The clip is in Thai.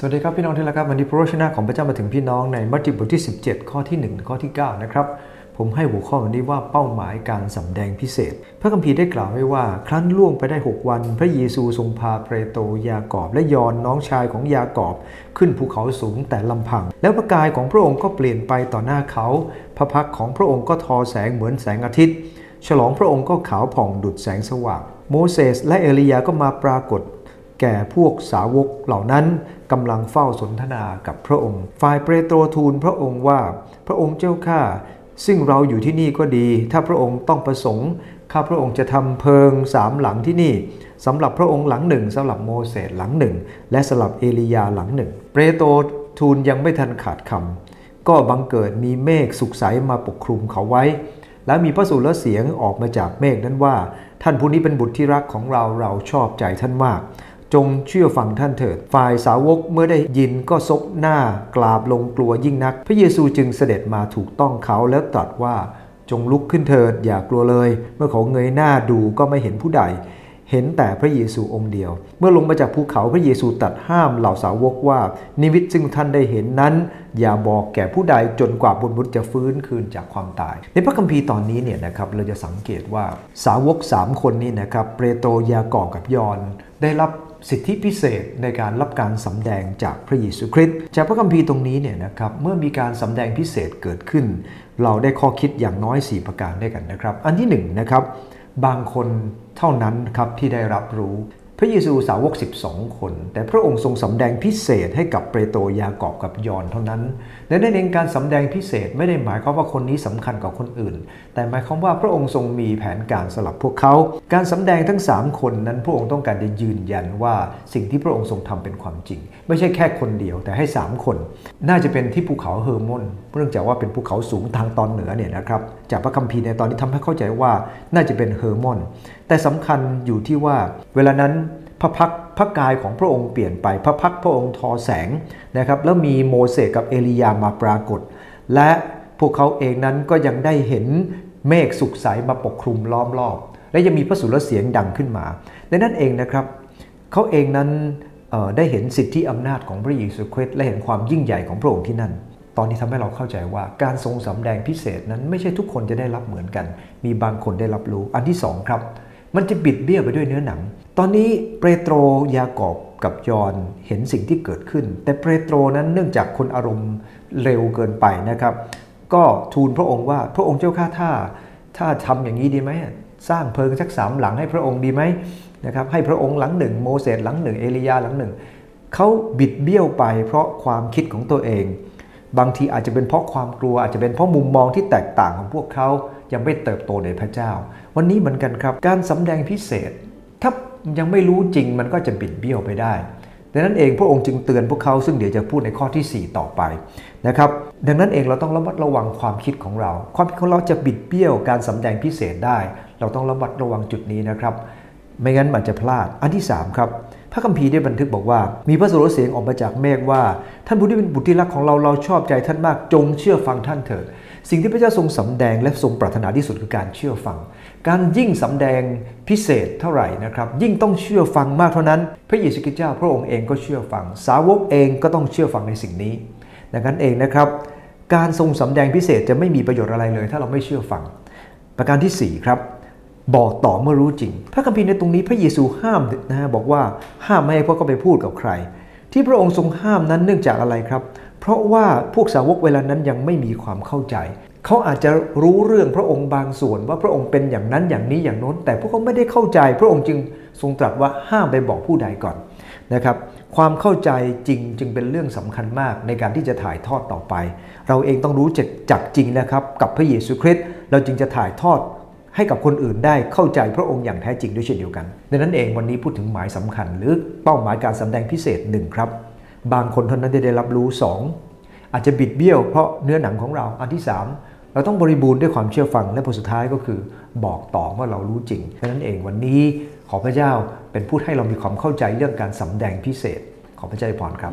สวัสดีครับพี่น้องที่รักครับวันนี้พระวจนะของพระเจ้ามาถึงพี่น้องในมัทธิวบทที่17ข้อที่1ถึงข้อที่9นะครับผมให้หัวข้อวันนี้ว่าเป้าหมายการสำแดงพิเศษพระคัมภีร์ได้กล่าวไว้ว่าครั้นล่วงไปได้6วันพระเยซูทรงพาเปโตรยากอบและยอห์นน้องชายของยากอบขึ้นภูเขาสูงแต่ลำพังแล้วพระกายของพระองค์ก็เปลี่ยนไปต่อหน้าเขาพระพักของพระองค์ก็ทอแสงเหมือนแสงอาทิตย์ฉลองพระองค์ก็ขาวผ่องดุจแสงสว่างโมเสสและเอลียาก็มาปรากฏแก่พวกสาวกเหล่านั้นกำลังเฝ้าสนทนากับพระองค์ฝ่ายเปโตรทูลพระองค์ว่าพระองค์เจ้าข้าซึ่งเราอยู่ที่นี่ก็ดีถ้าพระองค์ต้องประสงค์ข้าพระองค์จะทำเพิง3หลังที่นี่สำหรับพระองค์หลังหนึ่งสำหรับโมเสสหลังหนึ่งและสำหรับเอลียาหลังหนึ่งเปโตรทูลยังไม่ทันขาดคำก็บังเกิดมีเมฆสุกใสมาปกคลุมเขาไว้และมีพระสุรเสียงออกมาจากเมฆนั้นว่าท่านผู้นี้เป็นบุตรที่รักของเราเราชอบใจท่านมากจงเชื่อฟังท่านเถิดฝ่ายสาวกเมื่อได้ยินก็ซบหน้ากราบลงกลัวยิ่งนักพระเยซูจึงเสด็จมาถูกต้องเขาแล้วตรัสว่าจงลุกขึ้นเถิดอย่ากลัวเลยเมื่อเขาเงยหน้าดูก็ไม่เห็นผู้ใดเห็นแต่พระเยซูองค์เดียวเมื่อลงมาจากภูเขาพระเยซูตรัสห้ามเหล่าสาวกว่านิมิตซึ่งท่านได้เห็นนั้นอย่าบอกแก่ผู้ใดจนกว่าบุญบุตรจะฟื้นคืนจากความตายในพระคัมภีร์ตอนนี้เนี่ยนะครับเราจะสังเกตว่าสาวก3คนนี้นะครับเปโตรยากอบกับยอห์นได้รับสิทธิพิเศษในการรับการสำแดงจากพระเยซูคริสต์จากพระคัมภีร์ตรงนี้เนี่ยนะครับเมื่อมีการสำแดงพิเศษเกิดขึ้นเราได้ข้อคิดอย่างน้อย4ประการด้วยกันนะครับอันที่1นะครับบางคนเท่านั้นครับที่ได้รับรู้พระเยซูสาวก12คนแต่พระองค์ทรงสำแดงพิเศษให้กับเปโตรยากอบกับยอห์นเท่านั้นและในการสำแดงพิเศษไม่ได้หมายความว่าคนนี้สำคัญกว่าคนอื่นแต่หมายความว่าพระองค์ทรงมีแผนการสำหรับพวกเขาการสำแดงทั้ง3คนนั้นพระองค์ต้องการจะยืนยันว่าสิ่งที่พระองค์ทรงทำเป็นความจริงไม่ใช่แค่คนเดียวแต่ให้3คนน่าจะเป็นที่ภูเขาเฮอร์มอนเนื่องจากว่าเป็นภูเขาสูงทางตอนเหนือเนี่ยนะครับจากพระคัมภีร์ในตอนนี้ทำให้เข้าใจว่าน่าจะเป็นเฮอร์มอนแต่สำคัญอยู่ที่ว่าเวลานั้นพระกายของพระองค์เปลี่ยนไปพระพักพระองค์ทอแสงนะครับแล้วมีโมเสสกับเอลียามาปรากฏและพวกเขาเองนั้นก็ยังได้เห็นเมฆสุกใสมาปกคลุมล้อมรอบและยังมีพระสุรเสียงดังขึ้นมาในนั้นเองนะครับเขาเองนั้นได้เห็นสิทธิอำนาจของพระเยซูคริสต์และเห็นความยิ่งใหญ่ของพระองค์ที่นั่นตอนนี้ทำให้เราเข้าใจว่าการทรงสำแดงพิเศษนั้นไม่ใช่ทุกคนจะได้รับเหมือนกันมีบางคนได้รับรู้อันที่2ครับมันจะบิดเบี้ยวไปด้วยเนื้อหนังตอนนี้เปโตรยากอบกับยอห์นเห็นสิ่งที่เกิดขึ้นแต่เปโตรนั้นเนื่องจากคนอารมณ์เร็วเกินไปนะครับก็ทูลพระองค์ว่าพระองค์เจ้าข้าถ้าทำอย่างนี้ดีไหมสร้างเพิงสัก3หลังให้พระองค์ดีไหมนะครับให้พระองค์หลังหนึ่งโมเสสหลังหนึ่งเอลียาหลังหนึ่งเขาบิดเบี้ยวไปเพราะความคิดของตัวเองบางทีอาจจะเป็นเพราะความกลัวอาจจะเป็นเพราะมุมมองที่แตกต่างของพวกเขายังไม่เติบโตในพระเจ้าวันนี้เหมือนกันครับการสำแดงพิเศษถ้ายังไม่รู้จริงมันก็จะบิดเบี้ยวไปได้ดังนั้นเองพระองค์จึงเตือนพวกเขาซึ่งเดี๋ยวจะพูดในข้อที่4ต่อไปนะครับดังนั้นเองเราต้องระมัดระวังความคิดของเราความคิดของเราจะบิดเบี้ยวการสำแดงพิเศษได้เราต้องระมัดระวังจุดนี้นะครับไม่งั้นมันจะพลาดอันที่3ครับพระคัมภีร์ได้บันทึกบอกว่ามีพระสุรเสียงออกมาจากเมฆว่าท่านผู้ที่เป็นบุตรที่รักของเราเราชอบใจท่านมากจงเชื่อฟังท่านเถิดสิ่งที่พระเจ้าทรงสำแดงและทรงปรารถนาที่สุดคือการเชื่อฟังการยิ่งสำแดงพิเศษเท่าไหร่นะครับยิ่งต้องเชื่อฟังมากเท่านั้นพระเยซูคริสต์เจ้าพระองค์เองก็เชื่อฟังสาวกเองก็ต้องเชื่อฟังในสิ่งนี้ดังนั้นเองนะครับการทรงสำแดงพิเศษจะไม่มีประโยชน์อะไรเลยถ้าเราไม่เชื่อฟังประการที่4ครับบอกต่อเมื่อรู้จริงพระคัมภีร์ในตรงนี้พระเยซูห้ามนะฮะบอกว่าห้ามไม่ให้พวกเขาไปพูดกับใครที่พระองค์ทรงห้ามนั้นเนื่องจากอะไรครับเพราะว่าพวกสาวกเวลานั้นยังไม่มีความเข้าใจเขาอาจจะรู้เรื่องพระองค์บางส่วนว่าพระองค์เป็นอย่างนั้นอย่างนี้อย่างโน้นแต่พวกเขาไม่ได้เข้าใจพระองค์จึงทรงตรัสว่าห้ามไปบอกผู้ใดก่อนนะครับความเข้าใจจริงจึงเป็นเรื่องสำคัญมากในการที่จะถ่ายทอดต่อไปเราเองต้องรู้จักจริงนะครับกับพระเยซูคริสต์เราจึงจะถ่ายทอดให้กับคนอื่นได้เข้าใจพระองค์อย่างแท้จริงด้วยเช่นเดียวกันดังนั้นเองวันนี้พูดถึงหมายสำคัญหรือเป้าหมายการสำแดงพิเศษ1ครับบางคนเท่านั้นได้รับรู้2อาจจะบิดเบี้ยวเพราะเนื้อหนังของเราอันที่3เราต้องบริบูรณ์ด้วยความเชื่อฟังและผลสุดท้ายก็คือบอกต่อว่าเรารู้จริงดังนั้นเองวันนี้ขอพระเจ้าเป็นผู้ให้เรามีความเข้าใจเรื่องการสำแดงพิเศษขอพระเจ้าอวยพรครับ